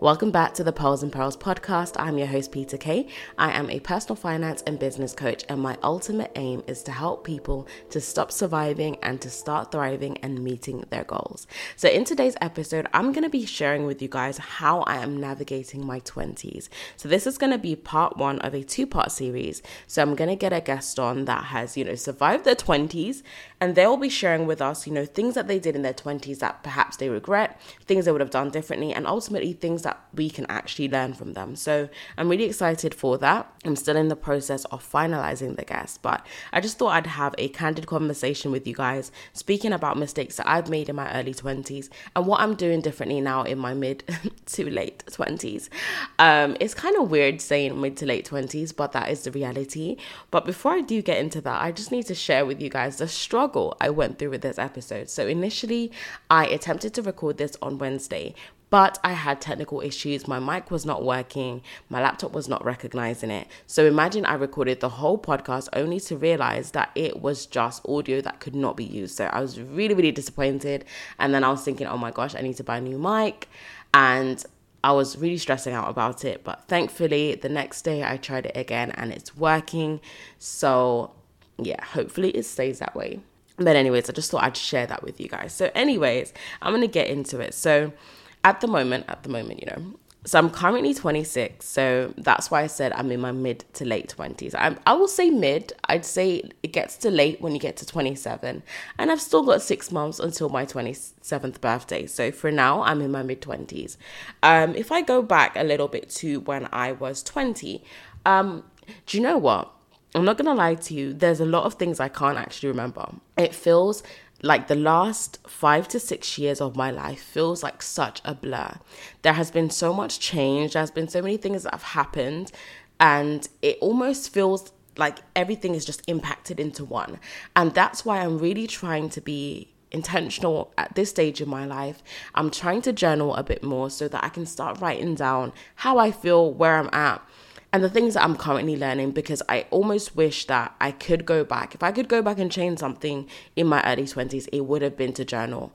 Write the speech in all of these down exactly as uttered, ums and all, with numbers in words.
Welcome back to the Pearls and Pearls podcast. I'm your host, Peter Kay. I am a personal finance and business coach, and my ultimate aim is to help people to stop surviving and to start thriving and meeting their goals. So in today's episode, I'm going to be sharing with you guys how I am navigating my twenties. So this is going to be part one of a two-part series. So I'm going to get a guest on that has, you know, survived their twenties, and they'll be sharing with us, you know, things that they did in their twenties that perhaps they regret, things they would have done differently, and ultimately things that that we can actually learn from them. So I'm really excited for that. I'm still in the process of finalizing the guest, but I just thought I'd have a candid conversation with you guys, speaking about mistakes that I've made in my early twenties and what I'm doing differently now in my mid to late twenties. Um, it's kind of weird saying mid to late twenties, but that is the reality. But before I do get into that, I just need to share with you guys the struggle I went through with this episode. So initially, I attempted to record this on Wednesday, but I had technical issues. My mic was not working. My laptop was not recognizing it. So imagine I recorded the whole podcast only to realize that it was just audio that could not be used. So I was really, really disappointed. And then I was thinking, oh my gosh, I need to buy a new mic. And I was really stressing out about it. But thankfully, the next day I tried it again and it's working. So yeah, hopefully it stays that way. But anyways, I just thought I'd share that with you guys. So anyways, I'm going to get into it. So At the moment, at the moment, you know, so I'm currently twenty-six. So that's why I said I'm in my mid to late twenties. I'm, I will say mid. I'd say it gets to late when you get to twenty-seven. And I've still got six months until my twenty-seventh birthday. So for now, I'm in my mid twenties. Um, if I go back a little bit to when I was twenty, um, do you know what? I'm not going to lie to you. There's a lot of things I can't actually remember. It feels like the last five to six years of my life feels like such a blur. There has been so much change. There's been so many things that have happened, and it almost feels like everything is just impacted into one. And that's why I'm really trying to be intentional at this stage in my life. I'm trying to journal a bit more so that I can start writing down how I feel, where I'm at, and the things that I'm currently learning, because I almost wish that I could go back. If I could go back and change something in my early twenties, it would have been to journal.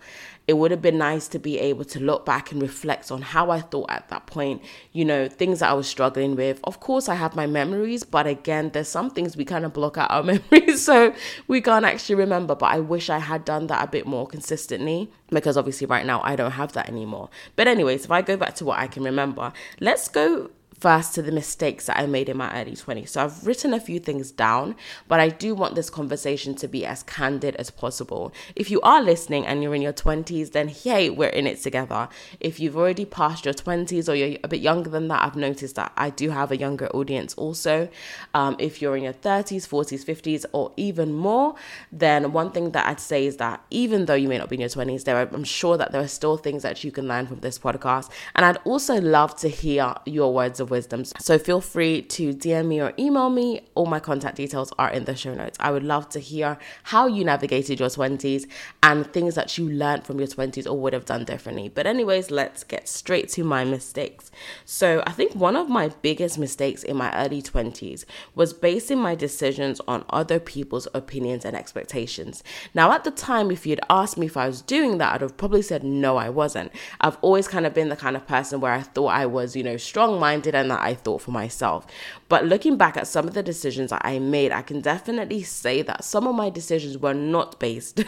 It would have been nice to be able to look back and reflect on how I thought at that point, you know, things that I was struggling with. Of course, I have my memories, but again, there's some things we kind of block out our memories, so we can't actually remember. But I wish I had done that a bit more consistently, because obviously right now I don't have that anymore. But anyways, if I go back to what I can remember, let's go first to the mistakes that I made in my early twenties. So I've written a few things down, but I do want this conversation to be as candid as possible. If you are listening and you're in your twenties, then hey, we're in it together. If you've already passed your twenties or you're a bit younger than that, I've noticed that I do have a younger audience also. Um, if you're in your thirties, forties, fifties, or even more, then one thing that I'd say is that even though you may not be in your twenties, there are, I'm sure that there are still things that you can learn from this podcast. And I'd also love to hear your words of wisdom. So feel free to D M me or email me. All my contact details are in the show notes. I would love to hear how you navigated your twenties and things that you learned from your twenties or would have done differently. But anyways, let's get straight to my mistakes. So I think one of my biggest mistakes in my early twenties was basing my decisions on other people's opinions and expectations. Now, at the time, if you'd asked me if I was doing that, I'd have probably said, no, I wasn't. I've always kind of been the kind of person where I thought I was, you know, strong-minded and that I thought for myself. But looking back at some of the decisions that I made, I can definitely say that some of my decisions were not based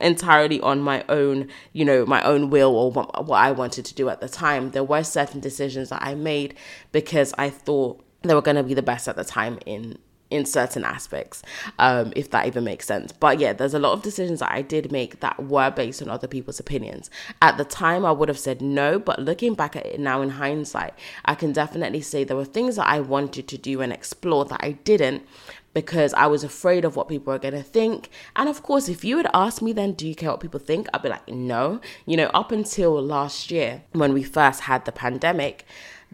entirely on my own, you know, my own will or what, what I wanted to do at the time. There were certain decisions that I made because I thought they were going to be the best at the time in in certain aspects, um, if that even makes sense. But yeah, there's a lot of decisions that I did make that were based on other people's opinions. At the time, I would have said no, but looking back at it now in hindsight, I can definitely say there were things that I wanted to do and explore that I didn't, because I was afraid of what people are going to think. And of course, if you had asked me then, do you care what people think? I'd be like, no. You know, up until last year, when we first had the pandemic,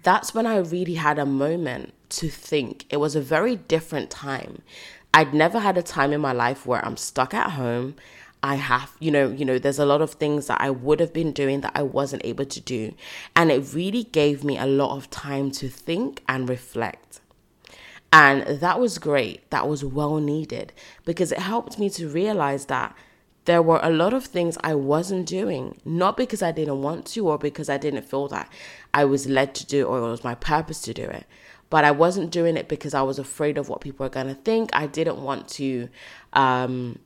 that's when I really had a moment to think. It was a very different time. I'd never had a time in my life where I'm stuck at home. I have, you know, you know, there's a lot of things that I would have been doing that I wasn't able to do. And it really gave me a lot of time to think and reflect. And that was great. That was well needed, because it helped me to realize that there were a lot of things I wasn't doing, not because I didn't want to or because I didn't feel that I was led to do or it was my purpose to do it. But I wasn't doing it because I was afraid of what people are going to think. I didn't want to um,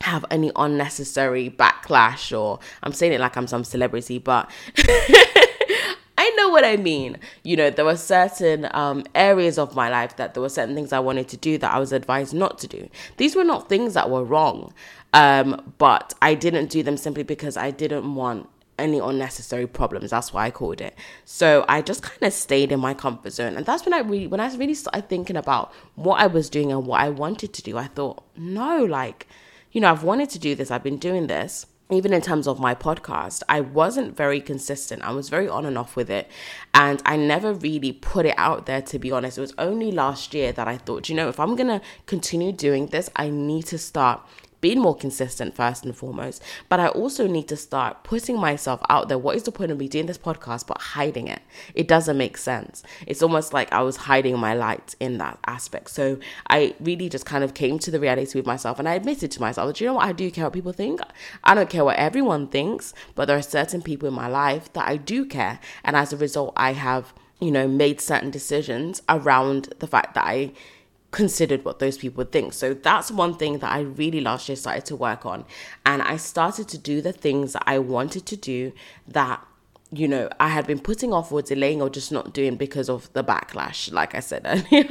have any unnecessary backlash, or I'm saying it like I'm some celebrity, but I know what I mean. You know, there were certain um, areas of my life that there were certain things I wanted to do that I was advised not to do. These were not things that were wrong, um, but I didn't do them simply because I didn't want any unnecessary problems. That's why I called it. So I just kind of stayed in my comfort zone. And that's when I really, when I really started thinking about what I was doing and what I wanted to do, I thought, no, like, you know, I've wanted to do this. I've been doing this. Even in terms of my podcast, I wasn't very consistent. I was very on and off with it. And I never really put it out there, to be honest. It was only last year that I thought, you know, if I'm going to continue doing this, I need to start being more consistent first and foremost. But I also need to start putting myself out there. What is the point of me doing this podcast but hiding it? It doesn't make sense. It's almost like I was hiding my light in that aspect. So I really just kind of came to the reality with myself, and I admitted to myself that, you know what, I do care what people think. I don't care what everyone thinks, but there are certain people in my life that I do care. And as a result, I have, you know, made certain decisions around the fact that I considered what those people think. So that's one thing that I really last year started to work on. And I started to do the things that I wanted to do that, you know, I had been putting off or delaying or just not doing because of the backlash, like I said earlier.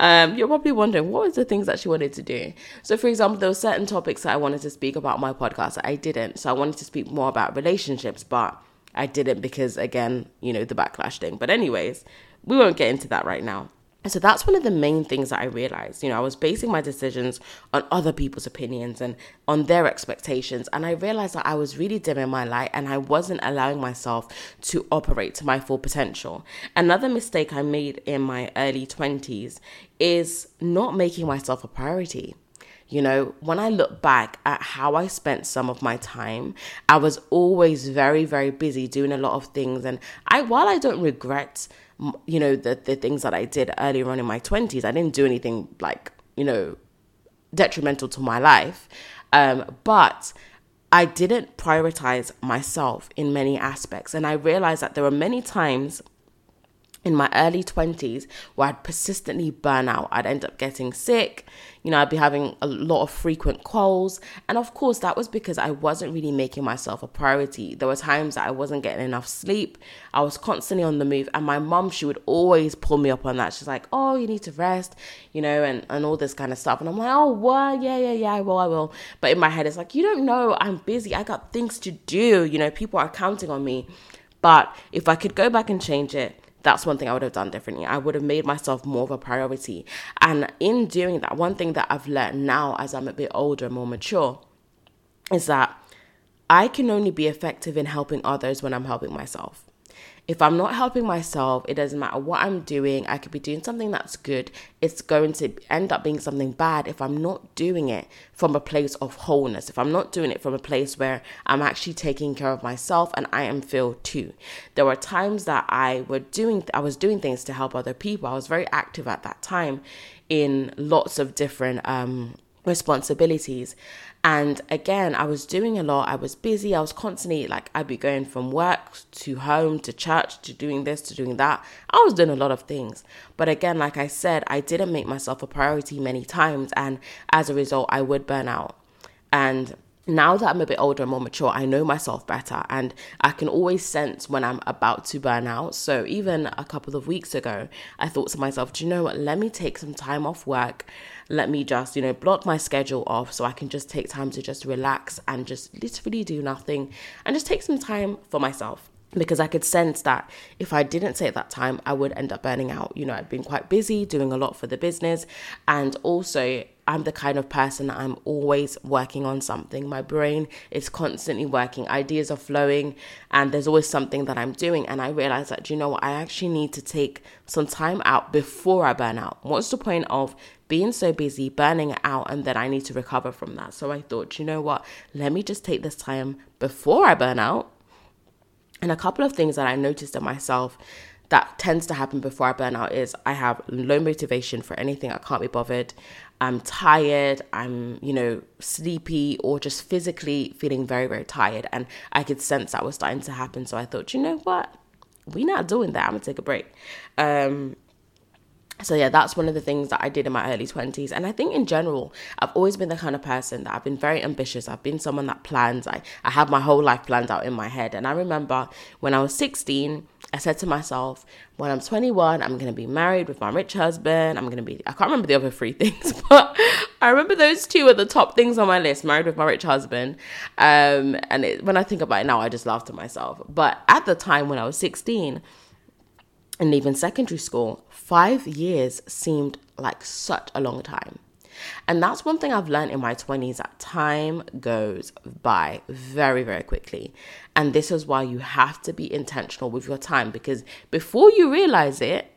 um, you're probably wondering, what was the things that she wanted to do? So, for example, there were certain topics that I wanted to speak about my podcast that I didn't. So I wanted to speak more about relationships, but I didn't because, again, you know, the backlash thing. But anyways, we won't get into that right now. And so that's one of the main things that I realized. You know, I was basing my decisions on other people's opinions and on their expectations. And I realized that I was really dimming my light and I wasn't allowing myself to operate to my full potential. Another mistake I made in my early twenties is not making myself a priority. You know, when I look back at how I spent some of my time, I was always very, very busy doing a lot of things. And I, while I don't regret, you know, the, the things that I did earlier on in my twenties, I didn't do anything like, you know, detrimental to my life. Um, but I didn't prioritize myself in many aspects. And I realized that there were many times in my early twenties where I'd persistently burn out. I'd end up getting sick. You know, I'd be having a lot of frequent colds. And of course, that was because I wasn't really making myself a priority. There were times that I wasn't getting enough sleep. I was constantly on the move. And my mum, she would always pull me up on that. She's like, oh, you need to rest, you know, and, and all this kind of stuff. And I'm like, oh, what? Yeah, yeah, yeah, I will, I will. But in my head, it's like, you don't know, I'm busy. I got things to do. You know, people are counting on me. But if I could go back and change it, that's one thing I would have done differently. I would have made myself more of a priority. And in doing that, one thing that I've learned now as I'm a bit older and more mature is that I can only be effective in helping others when I'm helping myself. If I'm not helping myself, it doesn't matter what I'm doing. I could be doing something that's good. It's going to end up being something bad if I'm not doing it from a place of wholeness. If I'm not doing it from a place where I'm actually taking care of myself and I am filled too. There were times that I were doing, I was doing things to help other people. I was very active at that time in lots of different um, responsibilities. And again, I was doing a lot. I was busy. I was constantly, like, I'd be going from work to home to church to doing this to doing that. I was doing a lot of things. But again, like I said, I didn't make myself a priority many times. And as a result, I would burn out. And now that I'm a bit older and more mature, I know myself better. And I can always sense when I'm about to burn out. So even a couple of weeks ago, I thought to myself, do you know what? Let me take some time off work. Let me just, you know, block my schedule off so I can just take time to just relax and just literally do nothing and just take some time for myself. Because I could sense that if I didn't take that time, I would end up burning out. You know, I'd been quite busy doing a lot for the business. And also, I'm the kind of person that I'm always working on something. My brain is constantly working. Ideas are flowing. And there's always something that I'm doing. And I realized that, you know what, I actually need to take some time out before I burn out. What's the point of being so busy, burning out, and then I need to recover from that? So I thought, you know what, let me just take this time before I burn out. And a couple of things that I noticed in myself that tends to happen before I burn out is I have low motivation for anything. I can't be bothered. I'm tired, I'm, you know, sleepy, or just physically feeling very, very tired. And I could sense that was starting to happen. So I thought, you know what? We're not doing that. I'm going to take a break. Um, so yeah, that's one of the things that I did in my early twenties. And I think in general, I've always been the kind of person that I've been very ambitious. I've been someone that plans. I, I have my whole life planned out in my head. And I remember when I was sixteen, I said to myself, when I'm twenty-one, I'm going to be married with my rich husband. I'm going to be, I can't remember the other three things, but I remember those two are the top things on my list, married with my rich husband. Um, and it, when I think about it now, I just laugh to myself. But at the time when I was sixteen and even secondary school, five years seemed like such a long time. And that's one thing I've learned in my twenties, that time goes by very, very quickly. And this is why you have to be intentional with your time, because before you realize it,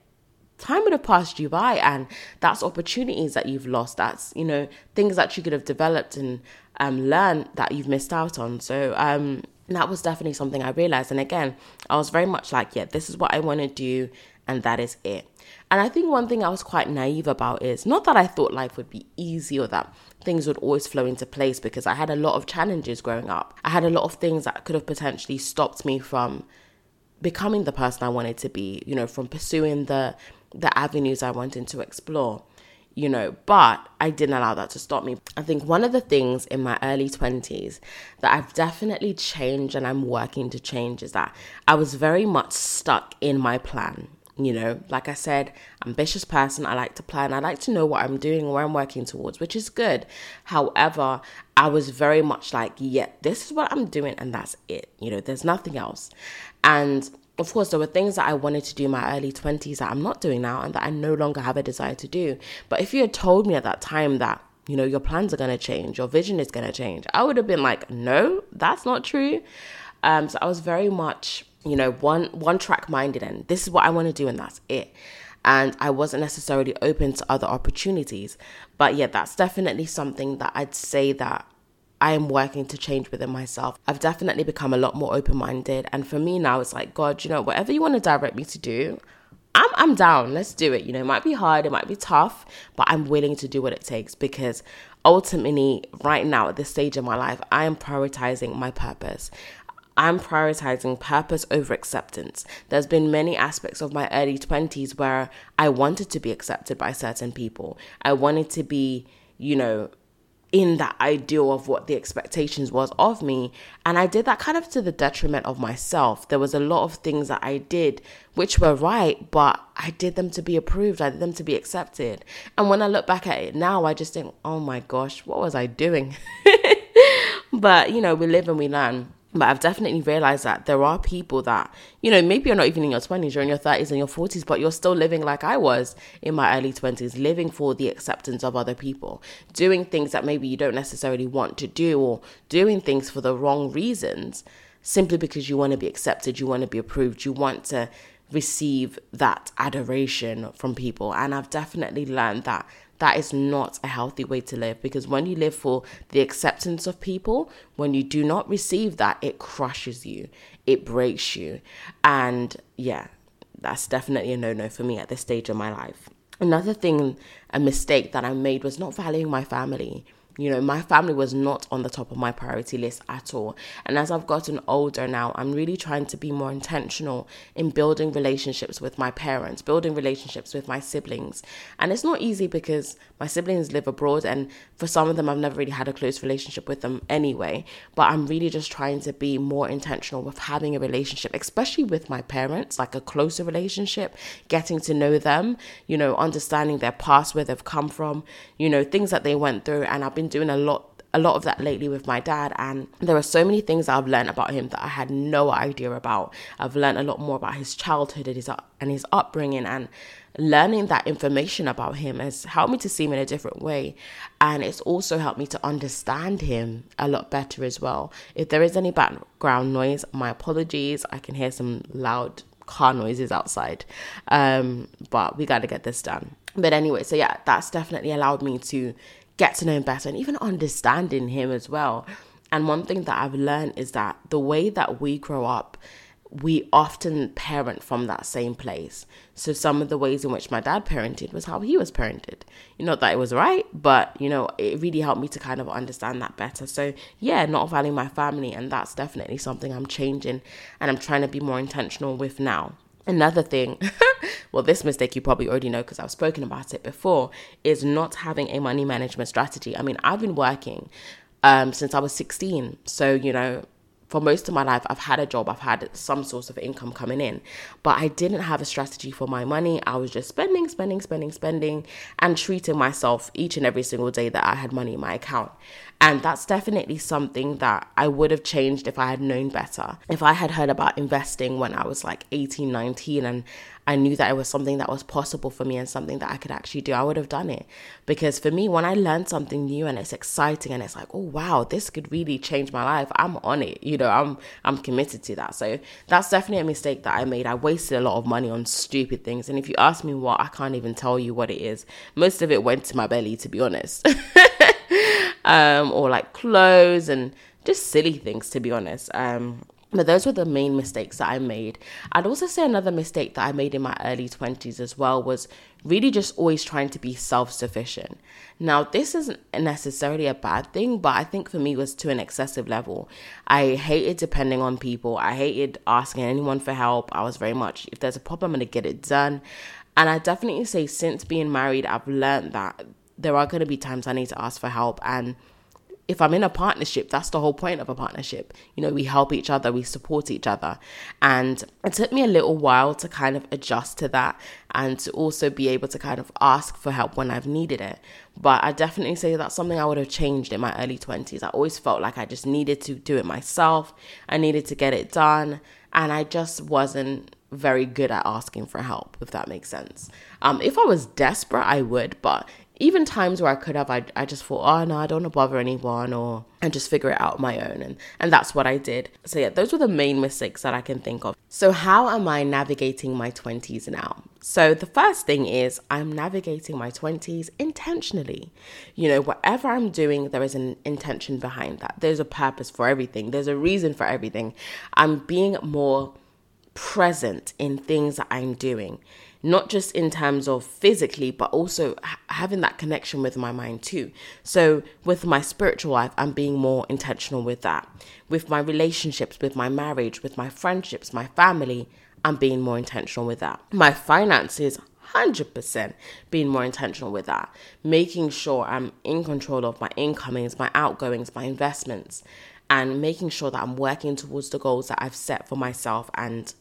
time would have passed you by, and that's opportunities that you've lost. That's, you know, things that you could have developed and um, learned that you've missed out on. So um, that was definitely something I realized. And again, I was very much like, yeah, this is what I want to do. And that is it. And I think one thing I was quite naive about is not that I thought life would be easy or that things would always flow into place, because I had a lot of challenges growing up. I had a lot of things that could have potentially stopped me from becoming the person I wanted to be, you know, from pursuing the the avenues I wanted to explore, you know, but I didn't allow that to stop me. I think one of the things in my early twenties that I've definitely changed and I'm working to change is that I was very much stuck in my plan. You know, like I said, ambitious person, I like to plan, I like to know what I'm doing, where I'm working towards, which is good. However, I was very much like, yeah, this is what I'm doing and that's it. You know, there's nothing else. And of course, there were things that I wanted to do in my early twenties that I'm not doing now and that I no longer have a desire to do. But if you had told me at that time that, you know, your plans are going to change, your vision is going to change, I would have been like, no, that's not true. Um, so I was very much, you know, one one track minded, and this is what I want to do and that's it. And I wasn't necessarily open to other opportunities. But yeah, that's definitely something that I'd say that I am working to change within myself. I've definitely become a lot more open-minded. And for me now, it's like, God, you know, whatever you want to direct me to do, I'm I'm down. Let's do it. You know, it might be hard, it might be tough, but I'm willing to do what it takes, because ultimately right now at this stage in my life, I am prioritizing my purpose. I'm prioritizing purpose over acceptance. There's been many aspects of my early twenties where I wanted to be accepted by certain people. I wanted to be, you know, in that ideal of what the expectations was of me. And I did that kind of to the detriment of myself. There was a lot of things that I did which were right, but I did them to be approved. I did them to be accepted. And when I look back at it now, I just think, oh my gosh, what was I doing? But, you know, we live and we learn. But I've definitely realized that there are people that, you know, maybe you're not even in your twenties, you're in your thirties and your forties, but you're still living like I was in my early twenties, living for the acceptance of other people, doing things that maybe you don't necessarily want to do, or doing things for the wrong reasons, simply because you want to be accepted, you want to be approved, you want to receive that adoration from people. And I've definitely learned that that is not a healthy way to live, because when you live for the acceptance of people, when you do not receive that, it crushes you, it breaks you. And yeah, that's definitely a no-no for me at this stage of my life. Another thing, a mistake that I made was not valuing my family. You know, my family was not on the top of my priority list at all. And as I've gotten older now, I'm really trying to be more intentional in building relationships with my parents, building relationships with my siblings. And it's not easy because my siblings live abroad, and for some of them, I've never really had a close relationship with them anyway. But I'm really just trying to be more intentional with having a relationship, especially with my parents, like a closer relationship, getting to know them, you know, understanding their past, where they've come from, you know, things that they went through. And I've been doing a lot a lot of that lately with my dad, and there are so many things that I've learned about him that I had no idea about. I've learned a lot more about his childhood and his, and his upbringing, and learning that information about him has helped me to see him in a different way, and it's also helped me to understand him a lot better as well. If there is any background noise, my apologies. I can hear some loud car noises outside, um, but we gotta get this done. But anyway, so yeah, that's definitely allowed me to get to know him better and even understanding him as well. And one thing that I've learned is that the way that we grow up, we often parent from that same place. So some of the ways in which my dad parented was how he was parented. You know, not that it was right, but, you know, it really helped me to kind of understand that better. So, yeah, not valuing my family, and that's definitely something I'm changing and I'm trying to be more intentional with now. Another thing, well, this mistake you probably already know because I've spoken about it before, is not having a money management strategy. I mean, I've been working um, since I was sixteen. So, you know, for most of my life, I've had a job, I've had some source of income coming in, but I didn't have a strategy for my money. I was just spending, spending, spending, spending, and treating myself each and every single day that I had money in my account. And that's definitely something that I would have changed if I had known better. If I had heard about investing when I was like eighteen, nineteen, and I knew that it was something that was possible for me and something that I could actually do, I would have done it. Because for me, when I learn something new and it's exciting and it's like, oh, wow, this could really change my life, I'm on it. You know, I'm I'm committed to that. So that's definitely a mistake that I made. I wasted a lot of money on stupid things. And if you ask me what, I can't even tell you what it is. Most of it went to my belly, to be honest. um, or like clothes and just silly things, to be honest. Um But those were the main mistakes that I made. I'd also say another mistake that I made in my early twenties as well was really just always trying to be self-sufficient. Now, this isn't necessarily a bad thing, but I think for me it was to an excessive level. I hated depending on people. I hated asking anyone for help. I was very much, if there's a problem, I'm going to get it done. And I definitely say since being married, I've learned that there are going to be times I need to ask for help. And if I'm in a partnership, that's the whole point of a partnership. You know, we help each other, we support each other. And it took me a little while to kind of adjust to that and to also be able to kind of ask for help when I've needed it. But I definitely say that's something I would have changed in my early twenties. I always felt like I just needed to do it myself. I needed to get it done. And I just wasn't very good at asking for help, if that makes sense. Um, if I was desperate, I would, but even times where I could have, I, I just thought, oh, no, I don't want to bother anyone, or and just figure it out on my own. And, and that's what I did. So, yeah, those were the main mistakes that I can think of. So how am I navigating my twenties now? So the first thing is I'm navigating my twenties intentionally. You know, whatever I'm doing, there is an intention behind that. There's a purpose for everything. There's a reason for everything. I'm being more present in things that I'm doing. Not just in terms of physically, but also ha- having that connection with my mind too. So with my spiritual life, I'm being more intentional with that. With my relationships, with my marriage, with my friendships, my family, I'm being more intentional with that. My finances, one hundred percent being more intentional with that. Making sure I'm in control of my incomings, my outgoings, my investments, and making sure that I'm working towards the goals that I've set for myself and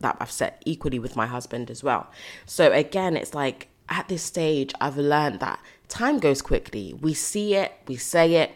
that I've set equally with my husband as well. So again, it's like at this stage, I've learned that time goes quickly. We see it, we say it,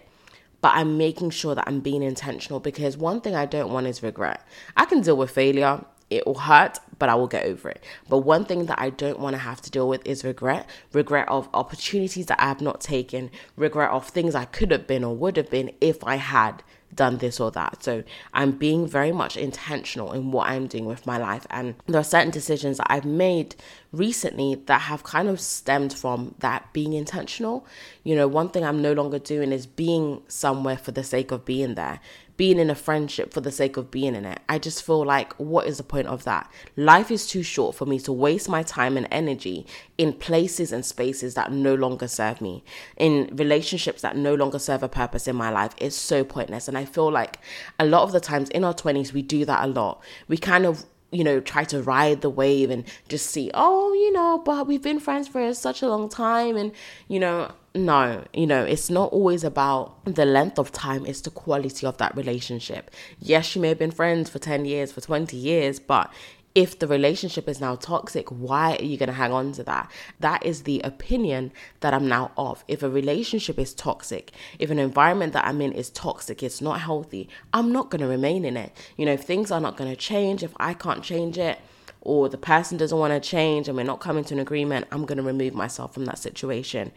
but I'm making sure that I'm being intentional, because one thing I don't want is regret. I can deal with failure. It will hurt, but I will get over it. But one thing that I don't want to have to deal with is regret. Regret of opportunities that I have not taken. Regret of things I could have been or would have been if I had done this or that. So I'm being very much intentional in what I'm doing with my life. And there are certain decisions that I've made recently that have kind of stemmed from that being intentional. You know, one thing I'm no longer doing is being somewhere for the sake of being there. Being in a friendship for the sake of being in it. I just feel like, what is the point of that? Life is too short for me to waste my time and energy in places and spaces that no longer serve me, in relationships that no longer serve a purpose in my life. It's so pointless. And I feel like a lot of the times in our twenties, we do that a lot. We kind of, you know, try to ride the wave and just see, oh, you know, but we've been friends for such a long time. And, you know, No, you know, it's not always about the length of time, it's the quality of that relationship. Yes, you may have been friends for ten years, for twenty years, but if the relationship is now toxic, why are you going to hang on to that? That is the opinion that I'm now of. If a relationship is toxic, if an environment that I'm in is toxic, it's not healthy, I'm not going to remain in it. You know, if things are not going to change, if I can't change it, or the person doesn't want to change and we're not coming to an agreement, I'm going to remove myself from that situation.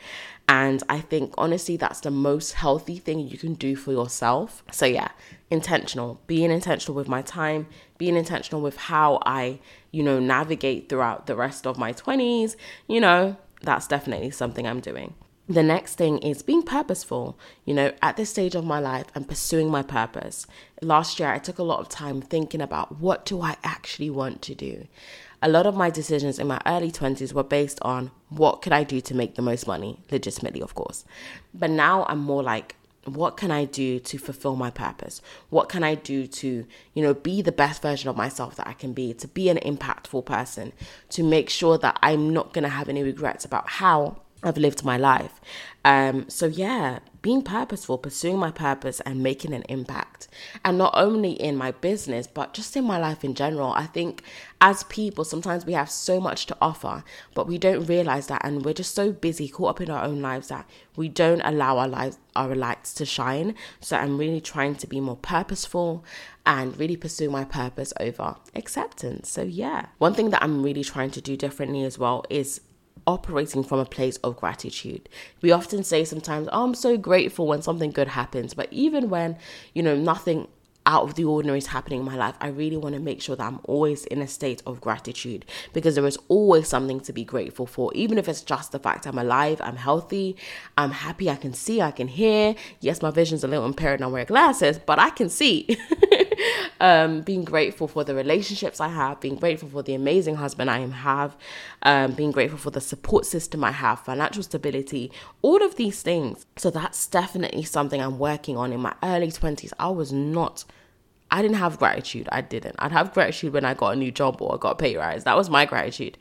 And I think, honestly, that's the most healthy thing you can do for yourself. So yeah, intentional, being intentional with my time, being intentional with how I, you know, navigate throughout the rest of my twenties, you know, that's definitely something I'm doing. The next thing is being purposeful. You know, at this stage of my life, I'm pursuing my purpose. Last year, I took a lot of time thinking about what do I actually want to do? A lot of my decisions in my early twenties were based on what could I do to make the most money, legitimately, of course. But now I'm more like, what can I do to fulfill my purpose? What can I do to, you know, be the best version of myself that I can be, to be an impactful person, to make sure that I'm not going to have any regrets about how I've lived my life. Um, so yeah, being purposeful, pursuing my purpose and making an impact. And not only in my business, but just in my life in general. I think as people, sometimes we have so much to offer, but we don't realize that. And we're just so busy, caught up in our own lives, that we don't allow our lives, our lights to shine. So I'm really trying to be more purposeful and really pursue my purpose over acceptance. So yeah, one thing that I'm really trying to do differently as well is operating from a place of gratitude. We often say sometimes, oh, I'm so grateful when something good happens. But even when, you know, nothing out of the ordinary is happening in my life, I really want to make sure that I'm always in a state of gratitude, because there is always something to be grateful for. Even if it's just the fact I'm alive, I'm healthy, I'm happy, I can see, I can hear. Yes, my vision's a little impaired and I wear glasses, but I can see. Um, being grateful for the relationships I have, being grateful for the amazing husband I have, um, being grateful for the support system I have, financial stability, all of these things. So that's definitely something I'm working on. In my early twenties, I was not, I didn't have gratitude. I didn't. I'd have gratitude when I got a new job or I got a pay rise. That was my gratitude.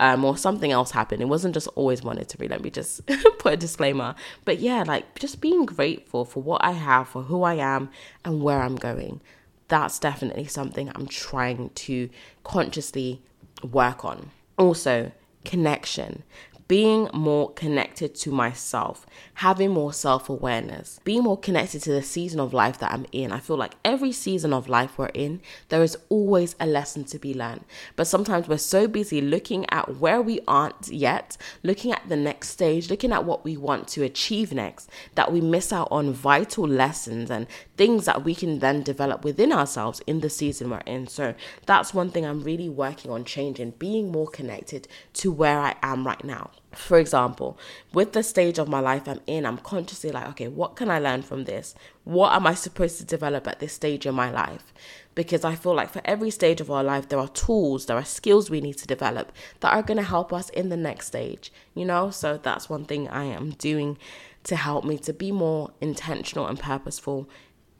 Um, or something else happened. It wasn't just always monetary. Let me just put a disclaimer. But yeah, like just being grateful for what I have, for who I am and where I'm going. That's definitely something I'm trying to consciously work on. Also, connection. Being more connected to myself, having more self-awareness, being more connected to the season of life that I'm in. I feel like every season of life we're in, there is always a lesson to be learned. But sometimes we're so busy looking at where we aren't yet, looking at the next stage, looking at what we want to achieve next, that we miss out on vital lessons and things that we can then develop within ourselves in the season we're in. So that's one thing I'm really working on changing, being more connected to where I am right now. For example, with the stage of my life I'm in, I'm consciously like, okay, what can I learn from this? What am I supposed to develop at this stage in my life? Because I feel like for every stage of our life, there are tools, there are skills we need to develop that are going to help us in the next stage, you know? So that's one thing I am doing to help me to be more intentional and purposeful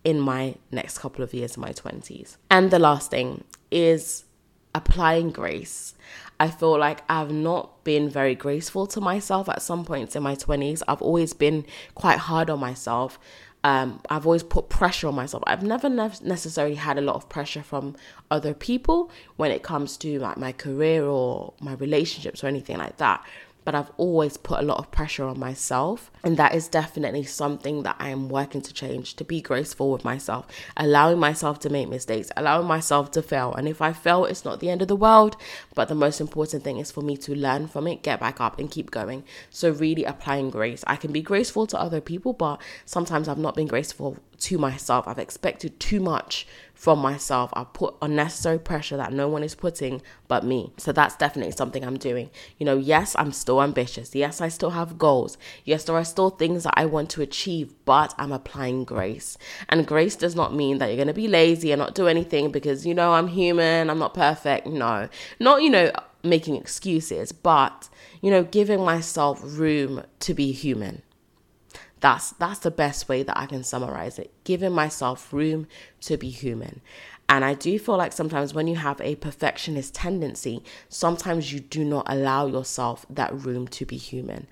in my next couple of years, in my twenties. And the last thing is applying grace. I feel like I've not been very graceful to myself at some points in my twenties. I've always been quite hard on myself. Um, I've always put pressure on myself. I've never ne- necessarily had a lot of pressure from other people when it comes to like my career or my relationships or anything like that. But I've always put a lot of pressure on myself. And that is definitely something that I am working to change, to be graceful with myself, allowing myself to make mistakes, allowing myself to fail. And if I fail, it's not the end of the world. But the most important thing is for me to learn from it, get back up and keep going. So really applying grace. I can be graceful to other people, but sometimes I've not been graceful to myself. I've expected too much from myself. I've put unnecessary pressure that no one is putting but me. So that's definitely something I'm doing. You know, yes, I'm still ambitious. Yes, I still have goals. Yes, there are still things that I want to achieve, but I'm applying grace. And grace does not mean that you're going to be lazy and not do anything because, you know, I'm human, I'm not perfect. No, not, you know, making excuses, but, you know, giving myself room to be human. That's that's the best way that I can summarize it. Giving myself room to be human. And I do feel like sometimes when you have a perfectionist tendency, sometimes you do not allow yourself that room to be human.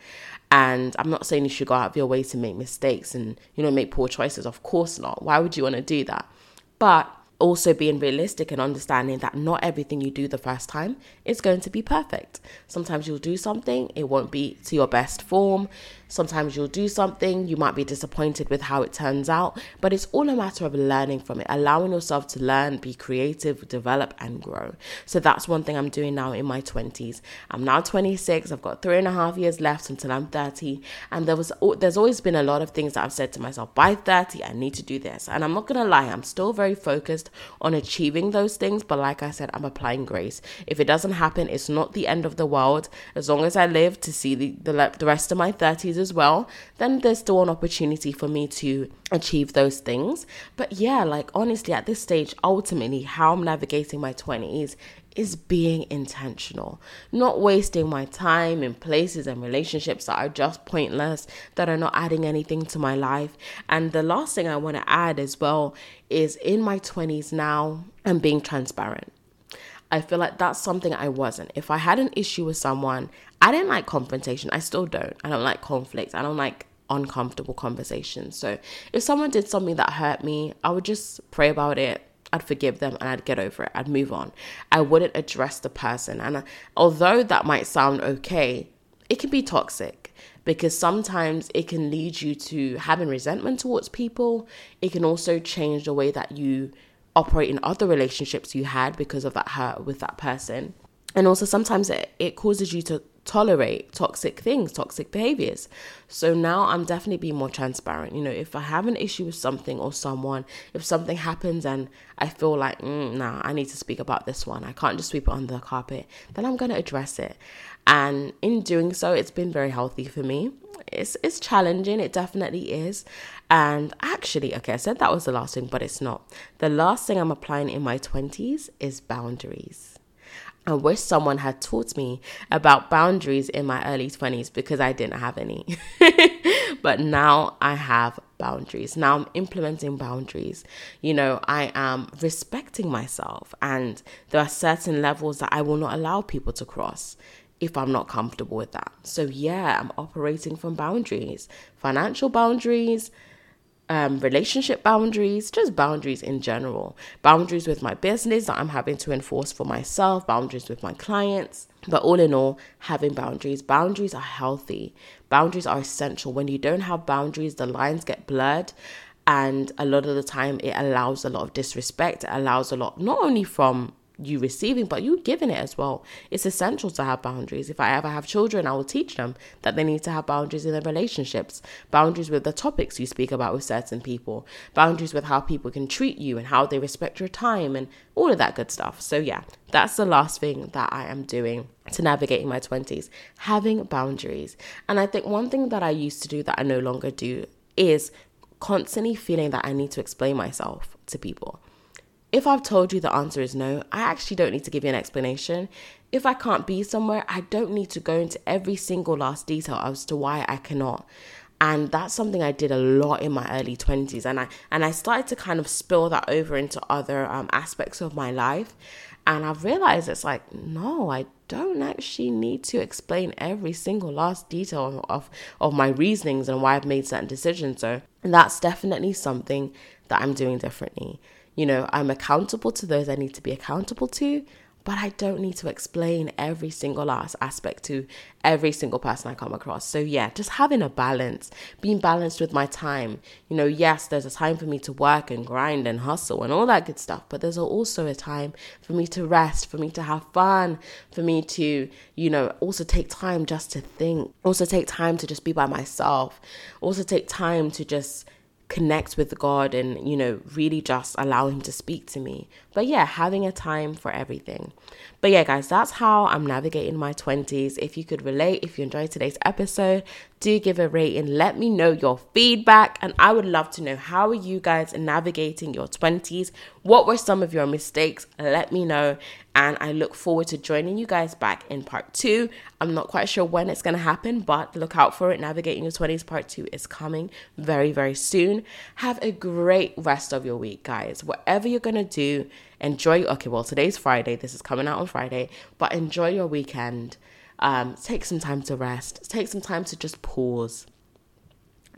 And I'm not saying you should go out of your way to make mistakes and, you know, make poor choices. Of course not. Why would you want to do that? But also being realistic and understanding that not everything you do the first time is going to be perfect. Sometimes you'll do something, it won't be to your best form. Sometimes you'll do something, you might be disappointed with how it turns out, but it's all a matter of learning from it, allowing yourself to learn, be creative, develop and grow. So that's one thing I'm doing now in my twenties. I'm now twenty-six, I've got three and a half years left until I'm thirty. And there was, there's always been a lot of things that I've said to myself, by thirty, I need to do this. And I'm not going to lie, I'm still very focused focused on achieving those things. But like I said, I'm applying grace. If it doesn't happen, it's not the end of the world. As long as I live to see the, the, the rest of my thirties as well, then there's still an opportunity for me to achieve those things. But yeah, like honestly, at this stage, ultimately how I'm navigating my twenties is being intentional, not wasting my time in places and relationships that are just pointless, that are not adding anything to my life. And the last thing I want to add as well is, in my twenties now, I'm being transparent. I feel like that's something I wasn't. If I had an issue with someone, I didn't like confrontation. I still don't. I don't like conflict. I don't like uncomfortable conversations. So if someone did something that hurt me, I would just pray about it. I'd forgive them and I'd get over it. I'd move on. I wouldn't address the person. And I, although that might sound okay, it can be toxic, because sometimes it can lead you to having resentment towards people. It can also change the way that you operate in other relationships you had because of that hurt with that person. And also sometimes it, it causes you to tolerate toxic things, toxic behaviors. So now I'm definitely being more transparent. You know, if I have an issue with something or someone, if something happens and I feel like, mm, nah, I need to speak about this one, I can't just sweep it under the carpet, then I'm going to address it. And in doing so, it's been very healthy for me. It's it's challenging. It definitely is. And actually, okay, I said that was the last thing, but it's not. The last thing I'm applying in my twenties is boundaries. I wish someone had taught me about boundaries in my early twenties, because I didn't have any. But now I have boundaries. Now I'm implementing boundaries. You know, I am respecting myself, and there are certain levels that I will not allow people to cross if I'm not comfortable with that. So yeah, I'm operating from boundaries, financial boundaries, Um, relationship boundaries, just boundaries in general. Boundaries with my business that I'm having to enforce for myself, boundaries with my clients. But all in all, having boundaries. Boundaries are healthy. Boundaries are essential. When you don't have boundaries, the lines get blurred. And a lot of the time, it allows a lot of disrespect. It allows a lot, not only from you receiving, but you giving it as well. It's essential to have boundaries. If I ever have children, I will teach them that they need to have boundaries in their relationships, boundaries with the topics you speak about with certain people, boundaries with how people can treat you and how they respect your time and all of that good stuff. So yeah, that's the last thing that I am doing to navigate in my twenties, having boundaries. And I think one thing that I used to do that I no longer do is constantly feeling that I need to explain myself to people. If I've told you the answer is no, I actually don't need to give you an explanation. If I can't be somewhere, I don't need to go into every single last detail as to why I cannot. And that's something I did a lot in my early twenties. And I and I started to kind of spill that over into other um, aspects of my life. And I've realized it's like, no, I don't actually need to explain every single last detail of, of my reasonings and why I've made certain decisions. So that's definitely something that I'm doing differently. You know, I'm accountable to those I need to be accountable to, but I don't need to explain every single last aspect to every single person I come across. So yeah, just having a balance, being balanced with my time. You know, yes, there's a time for me to work and grind and hustle and all that good stuff, but there's also a time for me to rest, for me to have fun, for me to, you know, also take time just to think, also take time to just be by myself, also take time to just connect with God and, you know, really just allow him to speak to me. But yeah, having a time for everything. But yeah, guys, that's how I'm navigating my twenties. If you could relate, if you enjoyed today's episode, do give a rating. Let me know your feedback. And I would love to know, how are you guys navigating your twenties? What were some of your mistakes? Let me know. And I look forward to joining you guys back in part two. I'm not quite sure when it's going to happen, but look out for it. Navigating your twenties part two is coming very, very soon. Have a great rest of your week, guys. Whatever you're going to do, enjoy. Okay, well, today's Friday. This is coming out on Friday, but enjoy your weekend. Um, take some time to rest. Take some time to just pause.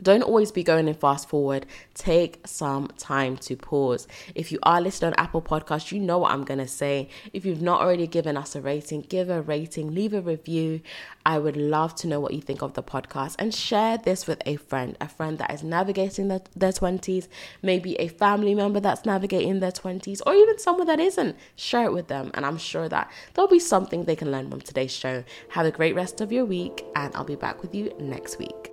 Don't always be going in fast forward. Take some time to pause. If you are listening on Apple Podcasts, you know what I'm going to say. If you've not already given us a rating, give a rating, leave a review. I would love to know what you think of the podcast, and share this with a friend, a friend that is navigating their, their twenties, maybe a family member that's navigating their twenties, or even someone that isn't. Share it with them, and I'm sure that there'll be something they can learn from today's show. Have a great rest of your week, and I'll be back with you next week.